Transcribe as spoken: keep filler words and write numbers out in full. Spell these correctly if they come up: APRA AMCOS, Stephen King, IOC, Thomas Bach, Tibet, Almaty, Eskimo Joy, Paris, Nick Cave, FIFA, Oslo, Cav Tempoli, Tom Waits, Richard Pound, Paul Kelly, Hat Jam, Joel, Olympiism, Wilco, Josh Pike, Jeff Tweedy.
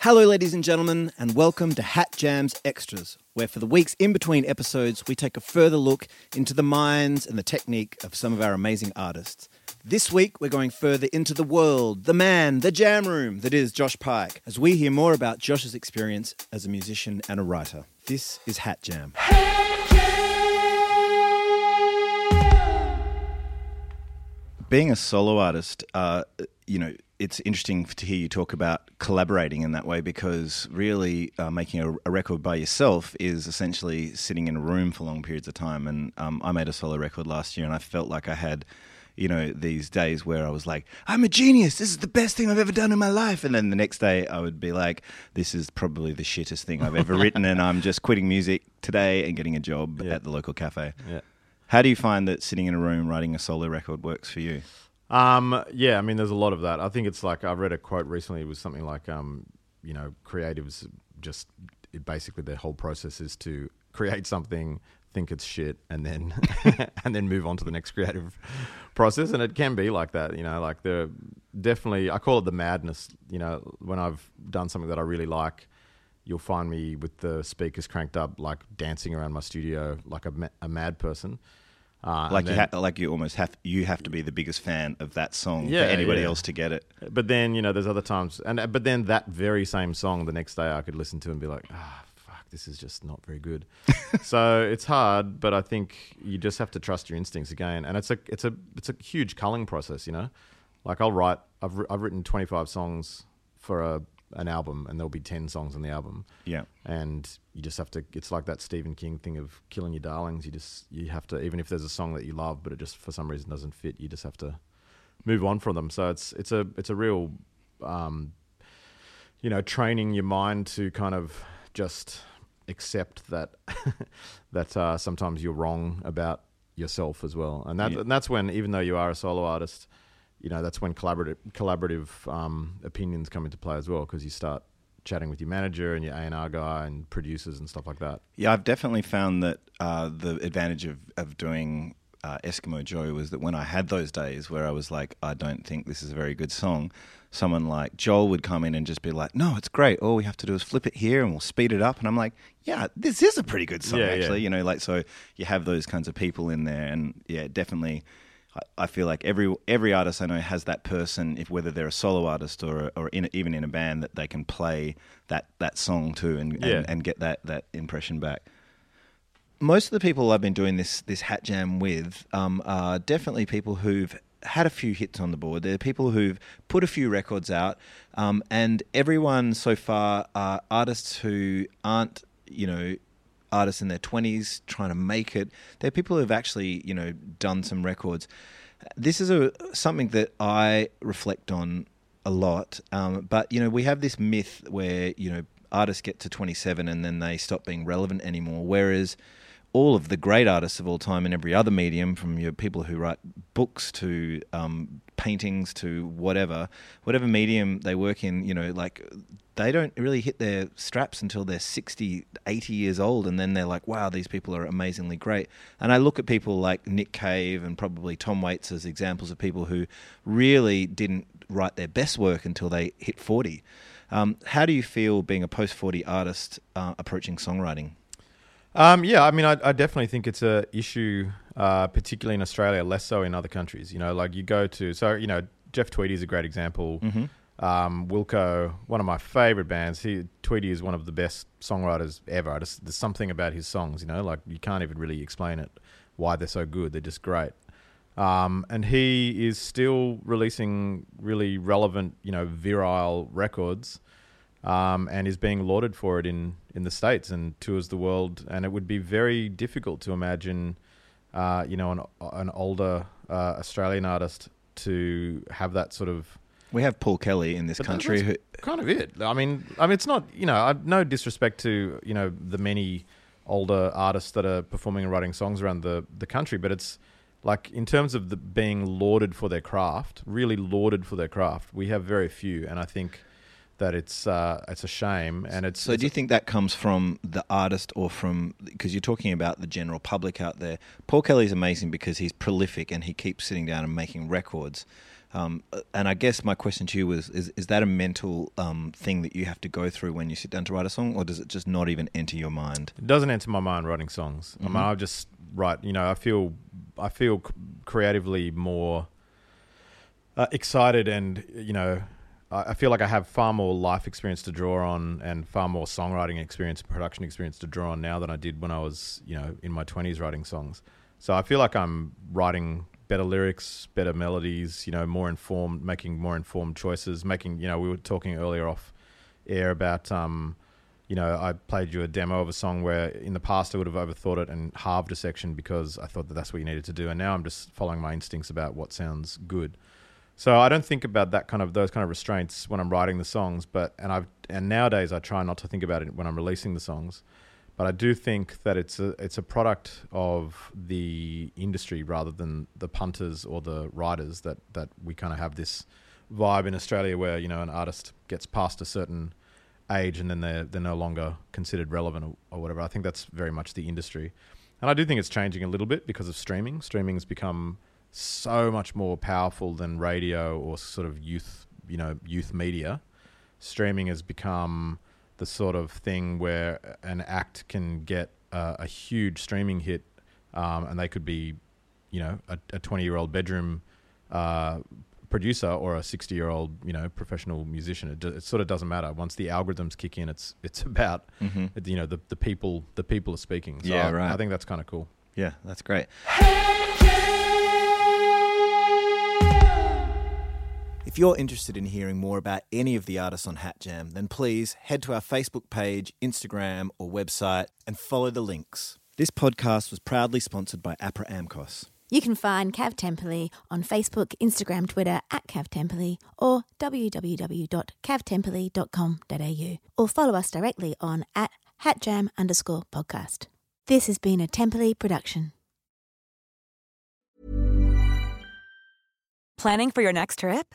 Hello, ladies and gentlemen, and welcome to Hat Jam's Extras, where for the weeks in between episodes, we take a further look into the minds and the technique of some of our amazing artists. This week, we're going further into the world, the man, the jam room that is Josh Pike, as we hear more about Josh's experience as a musician and a writer. This is Hat Jam. Hat Jam! Being a solo artist, uh, you know, it's interesting to hear you talk about collaborating in that way, because really uh, making a, a record by yourself is essentially sitting in a room for long periods of time. And um, I made a solo record last year, and I felt like I had, you know, these days where I was like, I'm a genius. This is the best thing I've ever done in my life. And then the next day I would be like, this is probably the shittest thing I've ever written, and I'm just quitting music today and getting a job yeah. at the local cafe. Yeah. How do you find that sitting in a room writing a solo record works for you? Um, yeah, I mean, there's a lot of that. I think it's like, I read a quote recently, it was something like, um, you know, creatives just, it basically their whole process is to create something, think it's shit, and then, and then move on to the next creative process. And it can be like that, you know, like the, definitely, I call it the madness, you know, when I've done something that I really like, you'll find me with the speakers cranked up, like dancing around my studio, like a, ma- a mad person. Uh, like then, you, ha- like you almost have, you have to be the biggest fan of that song yeah, for anybody yeah. else to get it. But then you know, there's other times, and but then that very same song the next day I could listen to and be like, ah, oh, fuck, this is just not very good. So it's hard, but I think you just have to trust your instincts again, and it's a, it's a, it's a huge culling process, you know. Like I'll write, I've, I've written twenty-five songs for a. an album, and there'll be ten songs on the album. Yeah. And you just have to, it's like that Stephen King thing of killing your darlings. You just, you have to, even if there's a song that you love, but it just for some reason doesn't fit, you just have to move on from them. So it's, it's a, it's a real, um, you know, training your mind to kind of just accept that, that, uh, sometimes you're wrong about yourself as well. And that, yeah. and that's when, even though you are a solo artist, you know, that's when collaborative collaborative um, opinions come into play as well, because you start chatting with your manager and your A and R guy and producers and stuff like that. Yeah, I've definitely found that uh, the advantage of, of doing uh, Eskimo Joy was that when I had those days where I was like, I don't think this is a very good song, someone like Joel would come in and just be like, no, it's great. All we have to do is flip it here and we'll speed it up. And I'm like, yeah, this is a pretty good song, yeah, actually. Yeah. You know, like, so you have those kinds of people in there, and yeah, definitely... I feel like every every artist I know has that person, if whether they're a solo artist or or in, even in a band, that they can play that, that song to and, yeah. and, and get that, that impression back. Most of the people I've been doing this this Hat Jam with um, are definitely people who've had a few hits on the board. They're people who've put a few records out, um, and everyone so far are artists who aren't, you know, artists in their twenties trying to make it. They're people who've actually, you know, done some records. This is a something that I reflect on a lot. Um, but, you know, we have this myth where, you know, artists get to twenty-seven and then they stop being relevant anymore, whereas all of the great artists of all time in every other medium, from your people who write books to um, paintings to whatever, whatever medium they work in, you know, like they don't really hit their straps until they're sixty, eighty years old, and then they're like, wow, these people are amazingly great. And I look at people like Nick Cave and probably Tom Waits as examples of people who really didn't write their best work until they hit forty. Um, how do you feel being a post forty artist uh, approaching songwriting? Um, yeah, I mean, I, I definitely think it's a issue, uh, particularly in Australia, less so in other countries. You know, like you go to, so, you know, Jeff Tweedy is a great example. Mm-hmm. Um, Wilco, one of my favorite bands. He, Tweedy is one of the best songwriters ever. I just, there's something about his songs, you know, like you can't even really explain it, why they're so good. They're just great. Um, and he is still releasing really relevant, you know, virile records. Um, and is being lauded for it in, in the States and tours the world. And it would be very difficult to imagine, uh, you know, an an older uh, Australian artist to have that sort of... We have Paul Kelly in this but country. That's who... kind of it. I mean, I mean, it's not, you know, I've no disrespect to, you know, the many older artists that are performing and writing songs around the, the country, but it's like in terms of the being lauded for their craft, really lauded for their craft, we have very few, and I think that it's uh, it's a shame. And it's. So it's do you think that comes from the artist or from, because you're talking about the general public out there? Paul Kelly's amazing because he's prolific and he keeps sitting down and making records. Um, and I guess my question to you was, is, is that a mental um, thing that you have to go through when you sit down to write a song, or does it just not even enter your mind? It doesn't enter my mind writing songs. Mm-hmm. I mean, I just write, you know, I feel I feel creatively more uh, excited, and, you know, I feel like I have far more life experience to draw on and far more songwriting experience, production experience to draw on now than I did when I was, you know, in my twenties writing songs. So I feel like I'm writing better lyrics, better melodies, you know, more informed, making more informed choices, making, you know, we were talking earlier off air about, um, you know, I played you a demo of a song where in the past I would have overthought it and halved a section because I thought that that's what you needed to do. And now I'm just following my instincts about what sounds good. So I don't think about that kind of, those kind of restraints when I'm writing the songs, but, and I've, and nowadays I try not to think about it when I'm releasing the songs. But I do think that it's a it's a product of the industry rather than the punters or the writers that, that we kind of have this vibe in Australia where, you know, an artist gets past a certain age and then they're, they're no longer considered relevant or, or whatever. I think that's very much the industry. And I do think it's changing a little bit because of streaming. Streaming has become so much more powerful than radio or sort of youth, you know, youth media. Streaming has become... the sort of thing where an act can get uh, a huge streaming hit um, and they could be, you know, a, a twenty-year-old bedroom uh, producer or a sixty-year-old, you know, professional musician. It, do, it sort of doesn't matter. Once the algorithms kick in, it's it's about, mm-hmm. you know, the, the people the people are speaking. So yeah, I, right. I think that's kind of cool. Yeah, that's great. If you're interested in hearing more about any of the artists on Hat Jam, then please head to our Facebook page, Instagram or website and follow the links. This podcast was proudly sponsored by APRA AMCOS. You can find Cav Tempoli on Facebook, Instagram, Twitter at Cav Tempoli or w w w dot cav tempoli dot com dot a u or follow us directly on at hatjam underscore podcast. This has been a Tempoli production. Planning for your next trip?